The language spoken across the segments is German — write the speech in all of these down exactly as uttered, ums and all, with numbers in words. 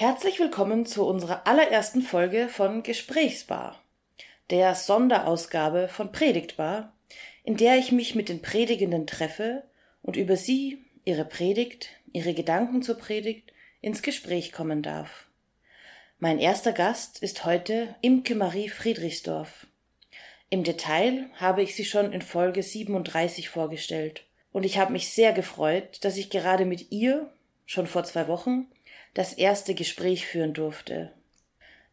Herzlich willkommen zu unserer allerersten Folge von Gesprächsbar, der Sonderausgabe von Predigtbar, in der ich mich mit den Predigenden treffe und über sie, ihre Predigt, ihre Gedanken zur Predigt ins Gespräch kommen darf. Mein erster Gast ist heute Imke Marie Friedrichsdorf. Im Detail habe ich sie schon in Folge siebenunddreißig vorgestellt und ich habe mich sehr gefreut, dass ich gerade mit ihr, schon vor zwei Wochen, das erste Gespräch führen durfte.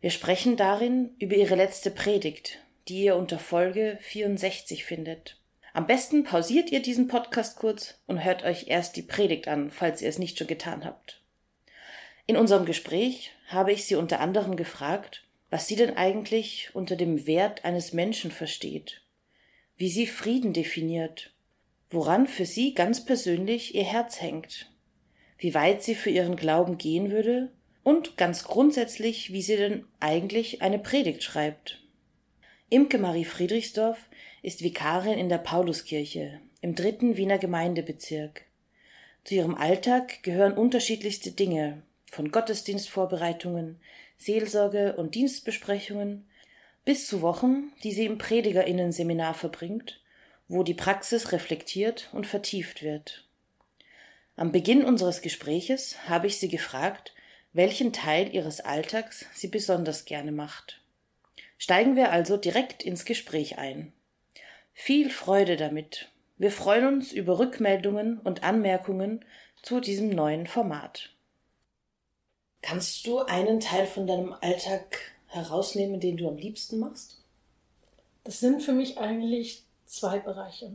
Wir sprechen darin über ihre letzte Predigt, die ihr unter Folge vierundsechzig findet. Am besten pausiert ihr diesen Podcast kurz und hört euch erst die Predigt an, falls ihr es nicht schon getan habt. In unserem Gespräch habe ich sie unter anderem gefragt, was sie denn eigentlich unter dem Wert eines Menschen versteht, wie sie Frieden definiert, woran für sie ganz persönlich ihr Herz hängt, wie weit sie für ihren Glauben gehen würde und ganz grundsätzlich, wie sie denn eigentlich eine Predigt schreibt. Imke Marie Friedrichsdorf ist Vikarin in der Pauluskirche im dritten Wiener Gemeindebezirk. Zu ihrem Alltag gehören unterschiedlichste Dinge, von Gottesdienstvorbereitungen, Seelsorge und Dienstbesprechungen bis zu Wochen, die sie im PredigerInnen-Seminar verbringt, wo die Praxis reflektiert und vertieft wird. Am Beginn unseres Gespräches habe ich sie gefragt, welchen Teil ihres Alltags sie besonders gerne macht. Steigen wir also direkt ins Gespräch ein. Viel Freude damit. Wir freuen uns über Rückmeldungen und Anmerkungen zu diesem neuen Format. Kannst du einen Teil von deinem Alltag herausnehmen, den du am liebsten machst? Das sind für mich eigentlich zwei Bereiche.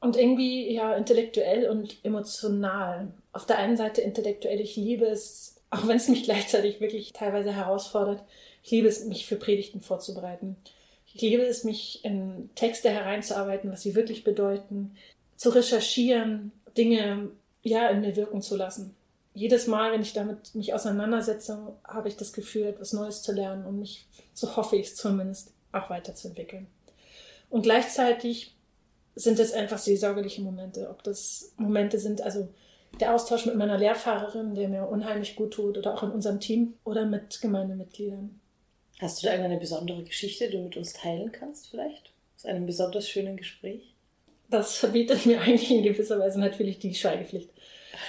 Und irgendwie ja intellektuell und emotional. Auf der einen Seite intellektuell, ich liebe es, auch wenn es mich gleichzeitig wirklich teilweise herausfordert, ich liebe es, mich für Predigten vorzubereiten. Ich liebe es, mich in Texte hereinzuarbeiten, was sie wirklich bedeuten, zu recherchieren, Dinge ja in mir wirken zu lassen. Jedes Mal, wenn ich damit mich auseinandersetze, habe ich das Gefühl, etwas Neues zu lernen und mich, so hoffe ich es zumindest, auch weiterzuentwickeln. Und gleichzeitig sind es einfach seelsorgerliche Momente. Ob das Momente sind, also der Austausch mit meiner Lehrfahrerin, der mir unheimlich gut tut, oder auch in unserem Team oder mit Gemeindemitgliedern. Hast du da irgendeine besondere Geschichte, die du mit uns teilen kannst vielleicht? Aus einem besonders schönen Gespräch? Das verbietet mir eigentlich in gewisser Weise natürlich die Schweigepflicht.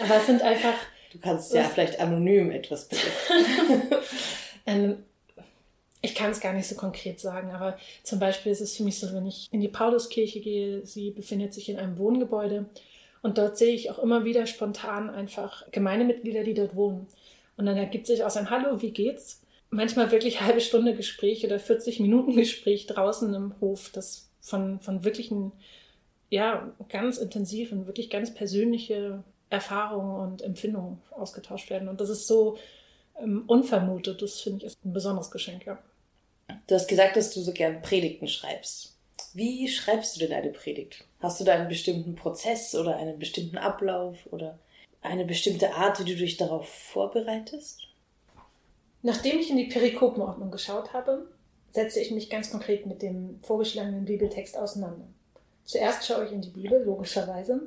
Aber es sind einfach... Du kannst ja vielleicht anonym etwas berichten. Ich kann es gar nicht so konkret sagen, aber zum Beispiel ist es für mich so, wenn ich in die Pauluskirche gehe, sie befindet sich in einem Wohngebäude und dort sehe ich auch immer wieder spontan einfach Gemeindemitglieder, die dort wohnen. Und dann ergibt sich aus einem Hallo, wie geht's? Manchmal wirklich halbe Stunde Gespräch oder vierzig Minuten Gespräch draußen im Hof, das von, von wirklichen, ja, ganz intensiven, wirklich ganz persönliche Erfahrungen und Empfindungen ausgetauscht werden. Und das ist so ähm, unvermutet, das finde ich ist ein besonderes Geschenk, ja. Du hast gesagt, dass du so gern Predigten schreibst. Wie schreibst du denn eine Predigt? Hast du da einen bestimmten Prozess oder einen bestimmten Ablauf oder eine bestimmte Art, wie du dich darauf vorbereitest? Nachdem ich in die Perikopenordnung geschaut habe, setze ich mich ganz konkret mit dem vorgeschlagenen Bibeltext auseinander. Zuerst schaue ich in die Bibel, logischerweise,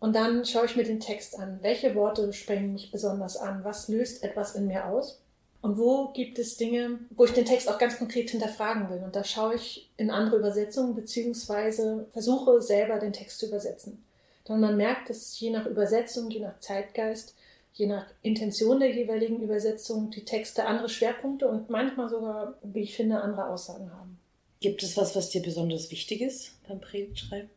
und dann schaue ich mir den Text an. Welche Worte sprechen mich besonders an? Was löst etwas in mir aus? Und wo gibt es Dinge, wo ich den Text auch ganz konkret hinterfragen will? Und da schaue ich in andere Übersetzungen beziehungsweise versuche selber den Text zu übersetzen. Denn man merkt, dass je nach Übersetzung, je nach Zeitgeist, je nach Intention der jeweiligen Übersetzung die Texte andere Schwerpunkte und manchmal sogar, wie ich finde, andere Aussagen haben. Gibt es was, was dir besonders wichtig ist beim Predigtschreiben?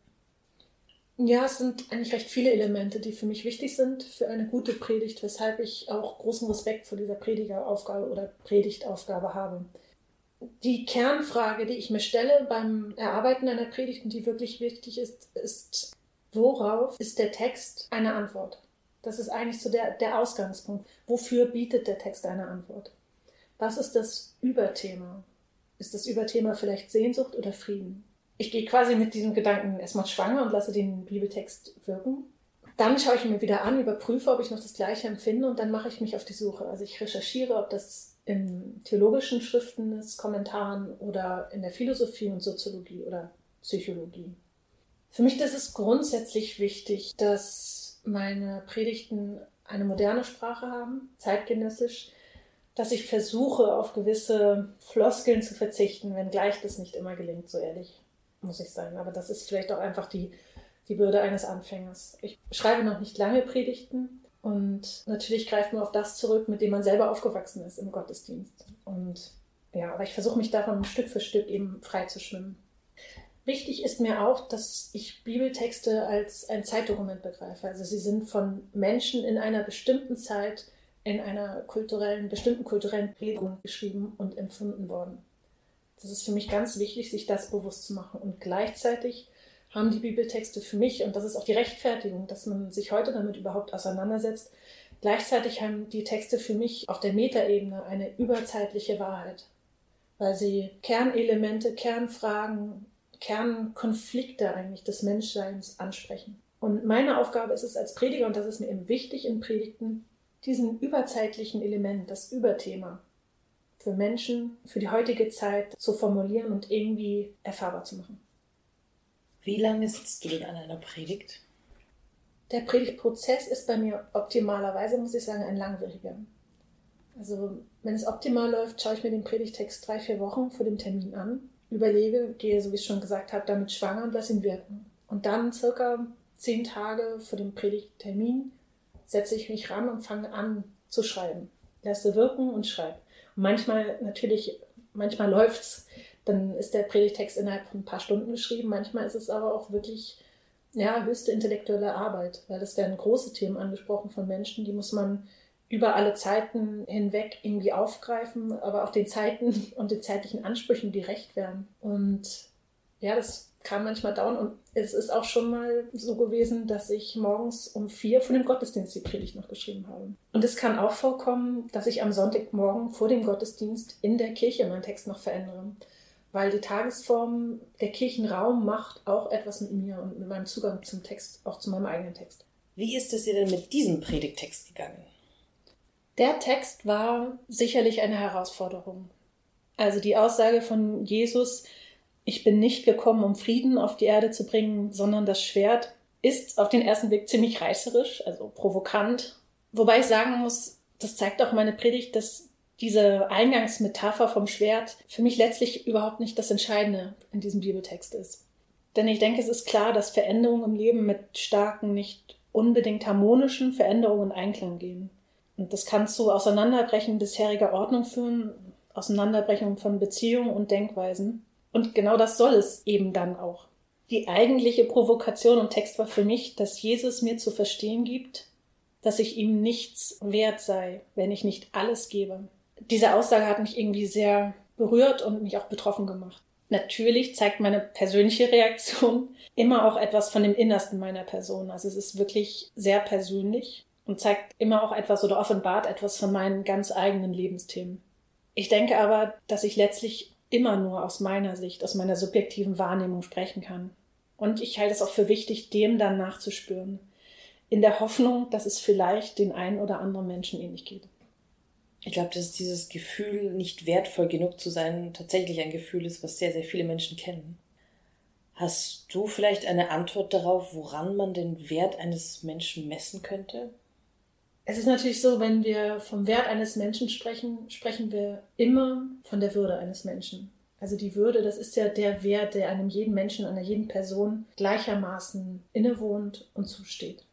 Ja, es sind eigentlich recht viele Elemente, die für mich wichtig sind für eine gute Predigt, weshalb ich auch großen Respekt vor dieser Predigeraufgabe oder Predigtaufgabe habe. Die Kernfrage, die ich mir stelle beim Erarbeiten einer Predigt und die wirklich wichtig ist, ist, worauf ist der Text eine Antwort? Das ist eigentlich so der, der Ausgangspunkt. Wofür bietet der Text eine Antwort? Was ist das Überthema? Ist das Überthema vielleicht Sehnsucht oder Frieden? Ich gehe quasi mit diesem Gedanken erstmal schwanger und lasse den Bibeltext wirken. Dann schaue ich ihn mir wieder an, überprüfe, ob ich noch das Gleiche empfinde und dann mache ich mich auf die Suche. Also ich recherchiere, ob das in theologischen Schriften ist, Kommentaren oder in der Philosophie und Soziologie oder Psychologie. Für mich ist es grundsätzlich wichtig, dass meine Predigten eine moderne Sprache haben, zeitgenössisch, dass ich versuche, auf gewisse Floskeln zu verzichten, wenngleich das nicht immer gelingt, so ehrlich muss ich sein. Aber das ist vielleicht auch einfach die, die Bürde eines Anfängers. Ich schreibe noch nicht lange Predigten und natürlich greift man auf das zurück, mit dem man selber aufgewachsen ist im Gottesdienst. Und ja, aber ich versuche mich davon Stück für Stück eben frei zu schwimmen. Wichtig ist mir auch, dass ich Bibeltexte als ein Zeitdokument begreife. Also sie sind von Menschen in einer bestimmten Zeit, in einer kulturellen, bestimmten kulturellen Prägung geschrieben und empfunden worden. Das ist für mich ganz wichtig, sich das bewusst zu machen. Und gleichzeitig haben die Bibeltexte für mich, und das ist auch die Rechtfertigung, dass man sich heute damit überhaupt auseinandersetzt, gleichzeitig haben die Texte für mich auf der Metaebene eine überzeitliche Wahrheit, weil sie Kernelemente, Kernfragen, Kernkonflikte eigentlich des Menschseins ansprechen. Und meine Aufgabe ist es als Prediger, und das ist mir eben wichtig in Predigten, diesen überzeitlichen Element, das Überthema für Menschen, für die heutige Zeit zu formulieren und irgendwie erfahrbar zu machen. Wie lange sitzt du denn an einer Predigt? Der Predigtprozess ist bei mir optimalerweise, muss ich sagen, ein langwieriger. Also wenn es optimal läuft, schaue ich mir den Predigttext drei, vier Wochen vor dem Termin an, überlege, gehe, so wie ich schon gesagt habe, damit schwanger und lasse ihn wirken. Und dann circa zehn Tage vor dem Predigttermin setze ich mich ran und fange an zu schreiben. Lasse wirken und schreibe. Und manchmal natürlich, manchmal läuft's, dann ist der Predigtext innerhalb von ein paar Stunden geschrieben. Manchmal ist es aber auch wirklich ja, höchste intellektuelle Arbeit, weil es werden große Themen angesprochen von Menschen, die muss man über alle Zeiten hinweg irgendwie aufgreifen, aber auch den Zeiten und den zeitlichen Ansprüchen gerecht werden. Und ja, das kann manchmal dauern. Und es ist auch schon mal so gewesen, dass ich morgens um vier vor dem Gottesdienst die Predigt noch geschrieben habe. Und es kann auch vorkommen, dass ich am Sonntagmorgen vor dem Gottesdienst in der Kirche meinen Text noch verändere, weil die Tagesform, der Kirchenraum macht auch etwas mit mir und mit meinem Zugang zum Text, auch zu meinem eigenen Text. Wie ist es dir denn mit diesem Predigttext gegangen? Der Text war sicherlich eine Herausforderung. Also die Aussage von Jesus, ich bin nicht gekommen, um Frieden auf die Erde zu bringen, sondern das Schwert, ist auf den ersten Blick ziemlich reißerisch, also provokant. Wobei ich sagen muss, das zeigt auch meine Predigt, dass diese Eingangsmetapher vom Schwert für mich letztlich überhaupt nicht das Entscheidende in diesem Bibeltext ist. Denn ich denke, es ist klar, dass Veränderungen im Leben mit starken, nicht unbedingt harmonischen Veränderungen in Einklang gehen. Und das kann zu Auseinanderbrechen bisheriger Ordnung führen, Auseinanderbrechen von Beziehungen und Denkweisen. Und genau das soll es eben dann auch. Die eigentliche Provokation im Text war für mich, dass Jesus mir zu verstehen gibt, dass ich ihm nichts wert sei, wenn ich nicht alles gebe. Diese Aussage hat mich irgendwie sehr berührt und mich auch betroffen gemacht. Natürlich zeigt meine persönliche Reaktion immer auch etwas von dem Innersten meiner Person. Also es ist wirklich sehr persönlich. Und zeigt immer auch etwas oder offenbart etwas von meinen ganz eigenen Lebensthemen. Ich denke aber, dass ich letztlich immer nur aus meiner Sicht, aus meiner subjektiven Wahrnehmung sprechen kann. Und ich halte es auch für wichtig, dem dann nachzuspüren. In der Hoffnung, dass es vielleicht den einen oder anderen Menschen ähnlich geht. Ich glaube, dass dieses Gefühl, nicht wertvoll genug zu sein, tatsächlich ein Gefühl ist, was sehr, sehr viele Menschen kennen. Hast du vielleicht eine Antwort darauf, woran man den Wert eines Menschen messen könnte? Es ist natürlich so, wenn wir vom Wert eines Menschen sprechen, sprechen wir immer von der Würde eines Menschen. Also die Würde, das ist ja der Wert, der einem jeden Menschen, einer jeden Person gleichermaßen innewohnt und zusteht.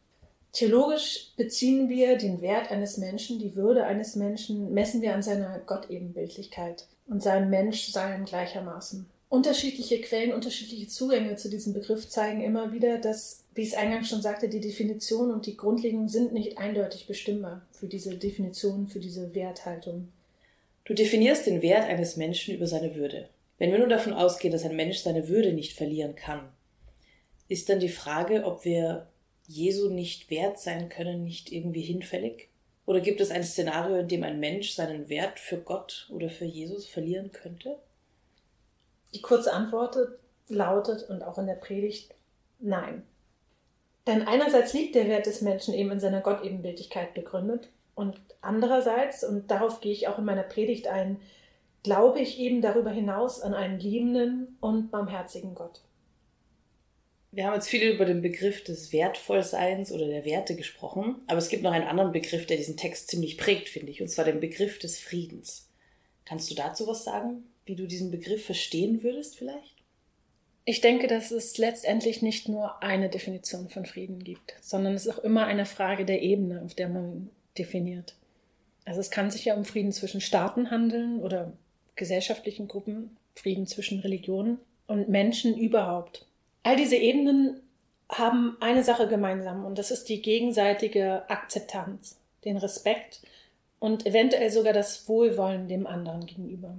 Theologisch beziehen wir den Wert eines Menschen, die Würde eines Menschen, messen wir an seiner Gottebenbildlichkeit und seinem Menschsein gleichermaßen. Unterschiedliche Quellen, unterschiedliche Zugänge zu diesem Begriff zeigen immer wieder, dass, wie ich es eingangs schon sagte, die Definition und die Grundlegung sind nicht eindeutig bestimmbar für diese Definition, für diese Werthaltung. Du definierst den Wert eines Menschen über seine Würde. Wenn wir nur davon ausgehen, dass ein Mensch seine Würde nicht verlieren kann, ist dann die Frage, ob wir Jesu nicht wert sein können, nicht irgendwie hinfällig? Oder gibt es ein Szenario, in dem ein Mensch seinen Wert für Gott oder für Jesus verlieren könnte? Die kurze Antwort lautet, und auch in der Predigt, nein. Denn einerseits liegt der Wert des Menschen eben in seiner Gottebenbildlichkeit begründet und andererseits, und darauf gehe ich auch in meiner Predigt ein, glaube ich eben darüber hinaus an einen liebenden und barmherzigen Gott. Wir haben jetzt viel über den Begriff des Wertvollseins oder der Werte gesprochen, aber es gibt noch einen anderen Begriff, der diesen Text ziemlich prägt, finde ich, und zwar den Begriff des Friedens. Kannst du dazu was sagen, wie du diesen Begriff verstehen würdest vielleicht? Ich denke, dass es letztendlich nicht nur eine Definition von Frieden gibt, sondern es ist auch immer eine Frage der Ebene, auf der man definiert. Also es kann sich ja um Frieden zwischen Staaten handeln oder gesellschaftlichen Gruppen, Frieden zwischen Religionen und Menschen überhaupt. All diese Ebenen haben eine Sache gemeinsam und das ist die gegenseitige Akzeptanz, den Respekt und eventuell sogar das Wohlwollen dem anderen gegenüber.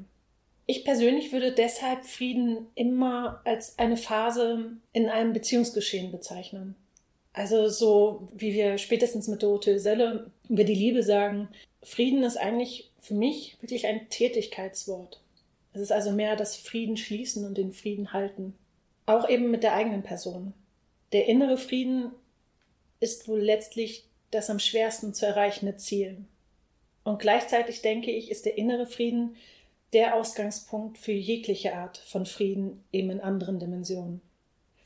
Ich persönlich würde deshalb Frieden immer als eine Phase in einem Beziehungsgeschehen bezeichnen. Also so wie wir spätestens mit Dorothee Sölle über die Liebe sagen, Frieden ist eigentlich für mich wirklich ein Tätigkeitswort. Es ist also mehr das Frieden schließen und den Frieden halten. Auch eben mit der eigenen Person. Der innere Frieden ist wohl letztlich das am schwersten zu erreichende Ziel. Und gleichzeitig, denke ich, ist der innere Frieden der Ausgangspunkt für jegliche Art von Frieden, eben in anderen Dimensionen.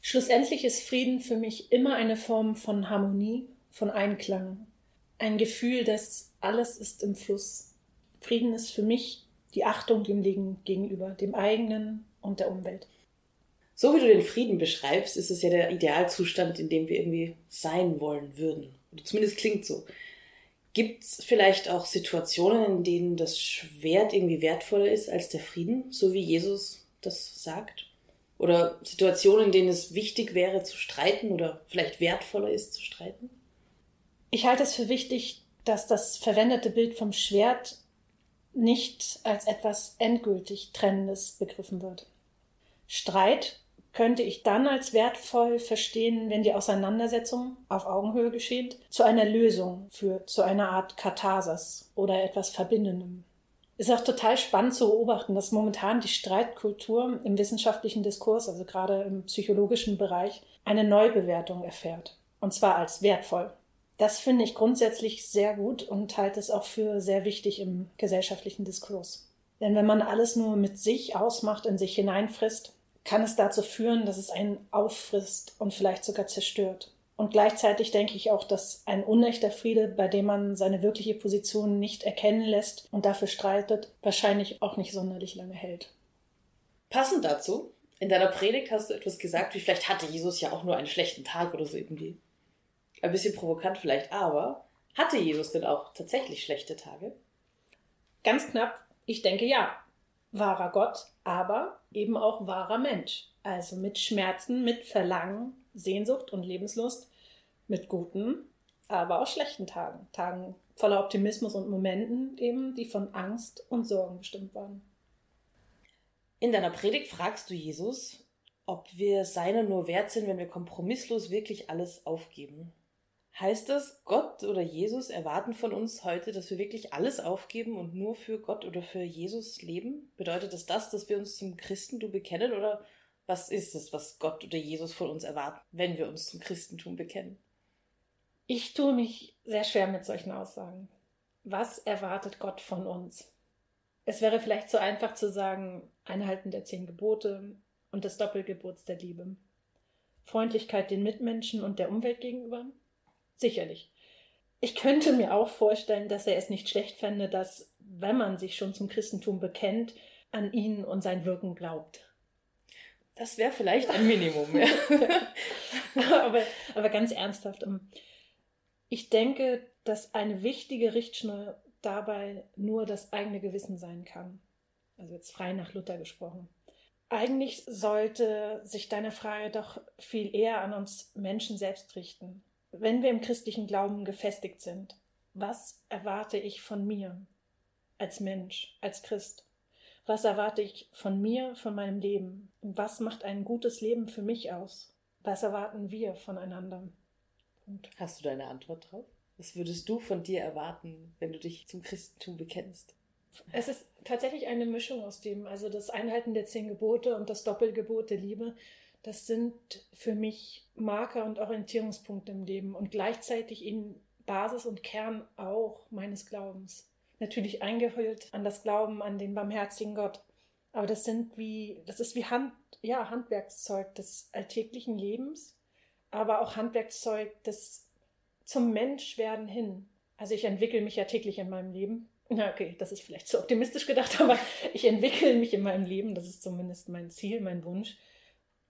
Schlussendlich ist Frieden für mich immer eine Form von Harmonie, von Einklang. Ein Gefühl, dass alles ist im Fluss. Frieden ist für mich die Achtung dem Leben gegenüber, dem eigenen und der Umwelt. So wie du den Frieden beschreibst, ist es ja der Idealzustand, in dem wir irgendwie sein wollen würden. Oder zumindest klingt so. Gibt es vielleicht auch Situationen, in denen das Schwert irgendwie wertvoller ist als der Frieden, so wie Jesus das sagt? Oder Situationen, in denen es wichtig wäre zu streiten oder vielleicht wertvoller ist zu streiten? Ich halte es für wichtig, dass das verwendete Bild vom Schwert nicht als etwas endgültig Trennendes begriffen wird. Streit könnte ich dann als wertvoll verstehen, wenn die Auseinandersetzung auf Augenhöhe geschieht, zu einer Lösung führt, zu einer Art Katharsis oder etwas Verbindendem. Ist auch total spannend zu beobachten, dass momentan die Streitkultur im wissenschaftlichen Diskurs, also gerade im psychologischen Bereich, eine Neubewertung erfährt, und zwar als wertvoll. Das finde ich grundsätzlich sehr gut und halte es auch für sehr wichtig im gesellschaftlichen Diskurs. Denn wenn man alles nur mit sich ausmacht, in sich hineinfrisst, kann es dazu führen, dass es einen auffrisst und vielleicht sogar zerstört. Und gleichzeitig denke ich auch, dass ein unechter Friede, bei dem man seine wirkliche Position nicht erkennen lässt und dafür streitet, wahrscheinlich auch nicht sonderlich lange hält. Passend dazu, in deiner Predigt hast du etwas gesagt, wie vielleicht hatte Jesus ja auch nur einen schlechten Tag oder so irgendwie. Ein bisschen provokant vielleicht, aber hatte Jesus denn auch tatsächlich schlechte Tage? Ganz knapp, ich denke ja. Wahrer Gott, aber eben auch wahrer Mensch. Also mit Schmerzen, mit Verlangen, Sehnsucht und Lebenslust, mit guten, aber auch schlechten Tagen. Tagen voller Optimismus und Momenten eben, die von Angst und Sorgen bestimmt waren. In deiner Predigt fragst du Jesus, ob wir seiner nur wert sind, wenn wir kompromisslos wirklich alles aufgeben. Heißt das, Gott oder Jesus erwarten von uns heute, dass wir wirklich alles aufgeben und nur für Gott oder für Jesus leben? Bedeutet das das, dass wir uns zum Christentum bekennen? Oder was ist es, was Gott oder Jesus von uns erwarten, wenn wir uns zum Christentum bekennen? Ich tue mich sehr schwer mit solchen Aussagen. Was erwartet Gott von uns? Es wäre vielleicht so einfach zu sagen, Einhalten der zehn Gebote und des Doppelgebots der Liebe. Freundlichkeit den Mitmenschen und der Umwelt gegenüber? Sicherlich. Ich könnte mir auch vorstellen, dass er es nicht schlecht fände, dass, wenn man sich schon zum Christentum bekennt, an ihn und sein Wirken glaubt. Das wäre vielleicht ein Minimum, ja. aber, aber ganz ernsthaft, ich denke, dass eine wichtige Richtschnur dabei nur das eigene Gewissen sein kann. Also jetzt frei nach Luther gesprochen. Eigentlich sollte sich deine Frage doch viel eher an uns Menschen selbst richten. Wenn wir im christlichen Glauben gefestigt sind, was erwarte ich von mir als Mensch, als Christ? Was erwarte ich von mir, von meinem Leben? Und was macht ein gutes Leben für mich aus? Was erwarten wir voneinander? Punkt. Hast du deine Antwort drauf? Was würdest du von dir erwarten, wenn du dich zum Christentum bekennst? Es ist tatsächlich eine Mischung aus dem, also das Einhalten der zehn Gebote und das Doppelgebot der Liebe. Das sind für mich Marker und Orientierungspunkte im Leben und gleichzeitig eben Basis und Kern auch meines Glaubens. Natürlich eingehüllt an das Glauben an den barmherzigen Gott. Aber das sind wie, das ist wie Hand, ja, Handwerkszeug des alltäglichen Lebens aber auch Handwerkszeug, das zum Menschwerden hin. Also ich entwickle mich ja täglich in meinem Leben. Na okay, das ist vielleicht zu optimistisch gedacht, aber ich entwickle mich in meinem Leben. Das ist zumindest mein Ziel, mein Wunsch.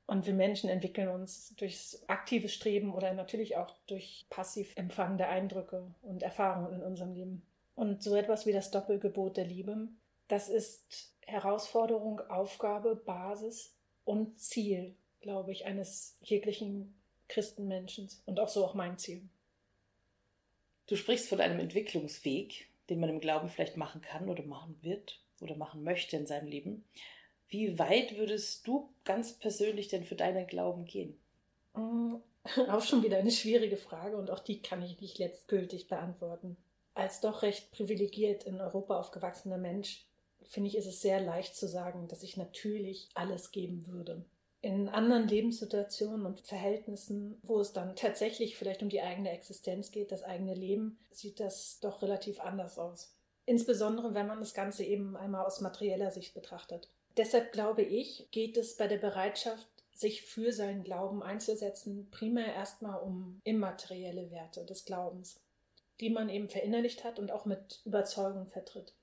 Und wir Menschen entwickeln uns durchs aktive Streben oder natürlich auch durch passiv empfangende Eindrücke und Erfahrungen in unserem Leben. Und so etwas wie das Doppelgebot der Liebe, das ist Herausforderung, Aufgabe, Basis und Ziel, glaube ich, eines jeglichen Christenmenschen und auch so auch mein Ziel. Du sprichst von einem Entwicklungsweg, den man im Glauben vielleicht machen kann oder machen wird oder machen möchte in seinem Leben. Wie weit würdest du ganz persönlich denn für deinen Glauben gehen? Auch schon wieder eine schwierige Frage und auch die kann ich nicht letztgültig beantworten. Als doch recht privilegiert in Europa aufgewachsener Mensch, finde ich, ist es sehr leicht zu sagen, dass ich natürlich alles geben würde. In anderen Lebenssituationen und Verhältnissen, wo es dann tatsächlich vielleicht um die eigene Existenz geht, das eigene Leben, sieht das doch relativ anders aus. Insbesondere, wenn man das Ganze eben einmal aus materieller Sicht betrachtet. Deshalb glaube ich, geht es bei der Bereitschaft, sich für seinen Glauben einzusetzen, primär erstmal um immaterielle Werte des Glaubens, die man eben verinnerlicht hat und auch mit Überzeugung vertritt.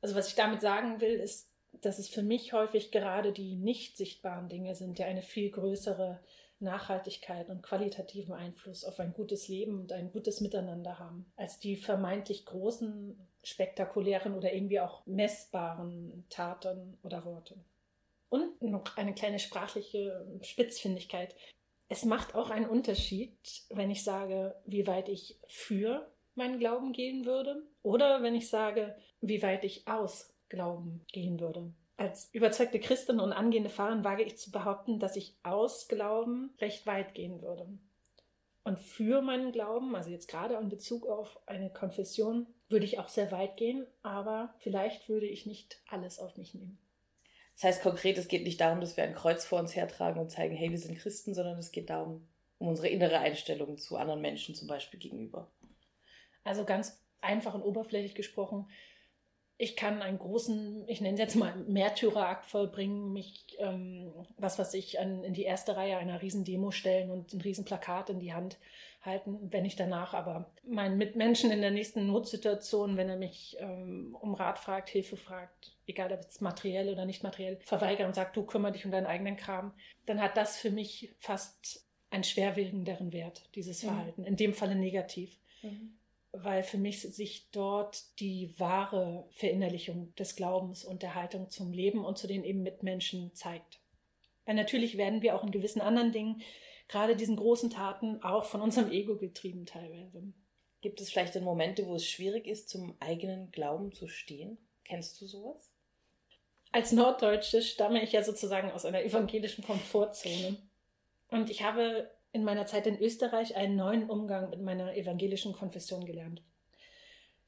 Also was ich damit sagen will, ist, dass es für mich häufig gerade die nicht sichtbaren Dinge sind, die eine viel größere Nachhaltigkeit und qualitativen Einfluss auf ein gutes Leben und ein gutes Miteinander haben, als die vermeintlich großen, spektakulären oder irgendwie auch messbaren Taten oder Worte. Und noch eine kleine sprachliche Spitzfindigkeit. Es macht auch einen Unterschied, wenn ich sage, wie weit ich für meinen Glauben gehen würde oder wenn ich sage, wie weit ich aus Glauben gehen würde. Als überzeugte Christin und angehende Pfarrerin wage ich zu behaupten, dass ich aus Glauben recht weit gehen würde. Und für meinen Glauben, also jetzt gerade in Bezug auf eine Konfession, würde ich auch sehr weit gehen, aber vielleicht würde ich nicht alles auf mich nehmen. Das heißt konkret, es geht nicht darum, dass wir ein Kreuz vor uns hertragen und zeigen, hey, wir sind Christen, sondern es geht darum, um unsere innere Einstellung zu anderen Menschen zum Beispiel gegenüber. Also ganz einfach und oberflächlich gesprochen, ich kann einen großen, ich nenne es jetzt mal Märtyrerakt vollbringen, mich, ähm, was weiß ich, an, in die erste Reihe einer Riesendemo stellen und ein Riesenplakat in die Hand halten, wenn ich danach aber meinen Mitmenschen in der nächsten Notsituation, wenn er mich ähm, um Rat fragt, Hilfe fragt, egal ob es materiell oder nicht materiell, verweigere und sagt, du kümmere dich um deinen eigenen Kram, dann hat das für mich fast einen schwerwiegenderen Wert, dieses Verhalten, mhm. in dem Falle negativ. Mhm. Weil für mich sich dort die wahre Verinnerlichung des Glaubens und der Haltung zum Leben und zu den eben Mitmenschen zeigt. Weil natürlich werden wir auch in gewissen anderen Dingen, gerade diesen großen Taten, auch von unserem Ego getrieben teilweise. Gibt es vielleicht dann Momente, wo es schwierig ist, zum eigenen Glauben zu stehen? Kennst du sowas? Als Norddeutsche stamme ich ja sozusagen aus einer evangelischen Komfortzone. Und ich habe in meiner Zeit in Österreich einen neuen Umgang mit meiner evangelischen Konfession gelernt.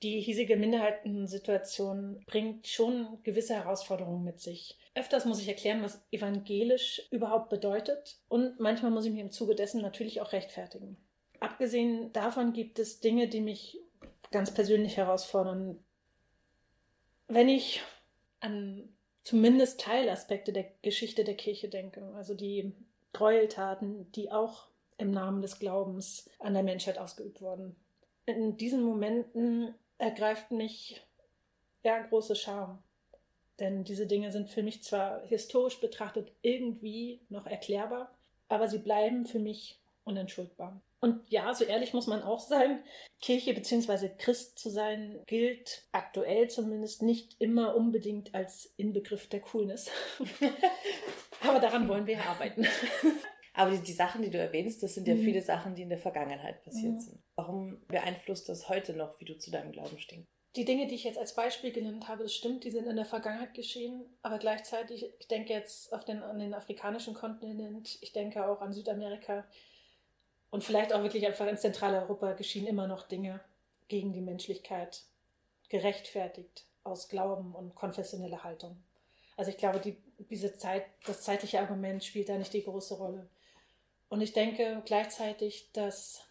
Die hiesige Minderheitensituation bringt schon gewisse Herausforderungen mit sich. Öfters muss ich erklären, was evangelisch überhaupt bedeutet und manchmal muss ich mich im Zuge dessen natürlich auch rechtfertigen. Abgesehen davon gibt es Dinge, die mich ganz persönlich herausfordern. Wenn ich an zumindest Teilaspekte der Geschichte der Kirche denke, also die Gräueltaten, die auch im Namen des Glaubens an der Menschheit ausgeübt worden. In diesen Momenten ergreift mich ja große Scham, denn diese Dinge sind für mich zwar historisch betrachtet irgendwie noch erklärbar, aber sie bleiben für mich unentschuldbar. Und ja, so ehrlich muss man auch sein, Kirche bzw. Christ zu sein gilt aktuell zumindest nicht immer unbedingt als Inbegriff der Coolness. Aber daran wollen wir ja arbeiten. Aber die, die Sachen, die du erwähnst, das sind ja mhm. viele Sachen, die in der Vergangenheit passiert mhm. sind. Warum beeinflusst das heute noch, wie du zu deinem Glauben stehst? Die Dinge, die ich jetzt als Beispiel genannt habe, das stimmt, die sind in der Vergangenheit geschehen. Aber gleichzeitig, ich denke jetzt auf den, an den afrikanischen Kontinent, ich denke auch an Südamerika und vielleicht auch wirklich einfach in Zentraleuropa geschehen immer noch Dinge gegen die Menschlichkeit, gerechtfertigt aus Glauben und konfessioneller Haltung. Also ich glaube, die, diese Zeit, das zeitliche Argument spielt da nicht die große Rolle. Und ich denke gleichzeitig, dass,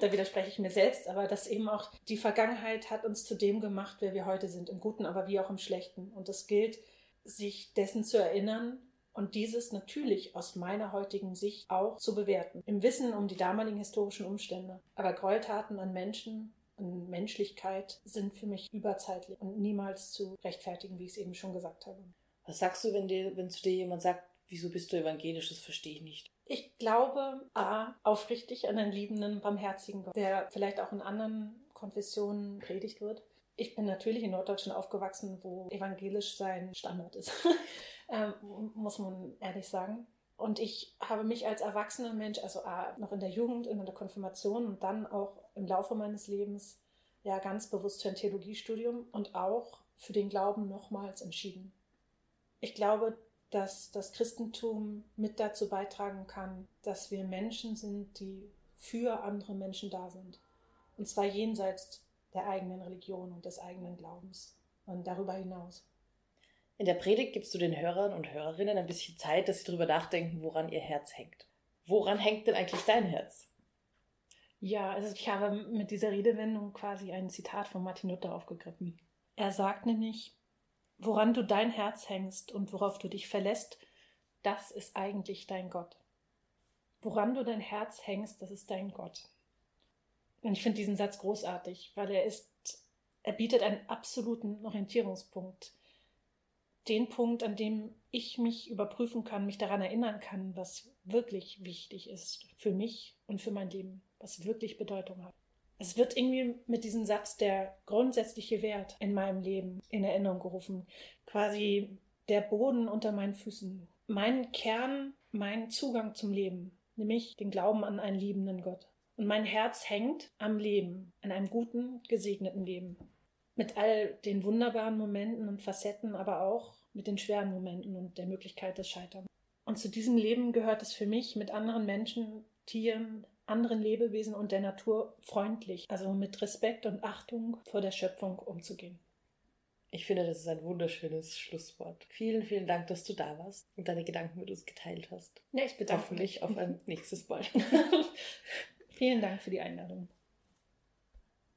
da widerspreche ich mir selbst, aber dass eben auch die Vergangenheit hat uns zu dem gemacht, wer wir heute sind, im Guten, aber wie auch im Schlechten. Und es gilt, sich dessen zu erinnern Und dieses natürlich aus meiner heutigen Sicht auch zu bewerten, im Wissen um die damaligen historischen Umstände. Aber Gräueltaten an Menschen, an Menschlichkeit sind für mich überzeitlich und niemals zu rechtfertigen, wie ich es eben schon gesagt habe. Was sagst du, wenn, dir, wenn zu dir jemand sagt, wieso bist du evangelisch, das verstehe ich nicht? Ich glaube, A, aufrichtig an einen liebenden, barmherzigen Gott, der vielleicht auch in anderen Konfessionen predigt wird. Ich bin natürlich in Norddeutschland aufgewachsen, wo evangelisch sein Standard ist, ähm, muss man ehrlich sagen. Und ich habe mich als erwachsener Mensch, also A, noch in der Jugend, in der Konfirmation und dann auch im Laufe meines Lebens ja ganz bewusst für ein Theologiestudium und auch für den Glauben nochmals entschieden. Ich glaube, dass das Christentum mit dazu beitragen kann, dass wir Menschen sind, die für andere Menschen da sind. Und zwar jenseits der eigenen Religion und des eigenen Glaubens und darüber hinaus. In der Predigt gibst du den Hörern und Hörerinnen ein bisschen Zeit, dass sie darüber nachdenken, woran ihr Herz hängt. Woran hängt denn eigentlich dein Herz? Ja, also ich habe mit dieser Redewendung quasi ein Zitat von Martin Luther aufgegriffen. Er sagt nämlich, woran du dein Herz hängst und worauf du dich verlässt, das ist eigentlich dein Gott. Woran du dein Herz hängst, das ist dein Gott. Und ich finde diesen Satz großartig, weil er ist, er bietet einen absoluten Orientierungspunkt. Den Punkt, an dem ich mich überprüfen kann, mich daran erinnern kann, was wirklich wichtig ist für mich und für mein Leben, was wirklich Bedeutung hat. Es wird irgendwie mit diesem Satz der grundsätzliche Wert in meinem Leben in Erinnerung gerufen. Quasi der Boden unter meinen Füßen. Mein Kern, mein Zugang zum Leben, nämlich den Glauben an einen liebenden Gott. Und mein Herz hängt am Leben, an einem guten, gesegneten Leben. Mit all den wunderbaren Momenten und Facetten, aber auch mit den schweren Momenten und der Möglichkeit des Scheiterns. Und zu diesem Leben gehört es für mich, mit anderen Menschen, Tieren, anderen Lebewesen und der Natur freundlich, also mit Respekt und Achtung vor der Schöpfung umzugehen. Ich finde, das ist ein wunderschönes Schlusswort. Vielen, vielen Dank, dass du da warst und deine Gedanken mit uns geteilt hast. Ja, ich bedanke mich. Hoffentlich auf ein nächstes Mal. Vielen Dank für die Einladung.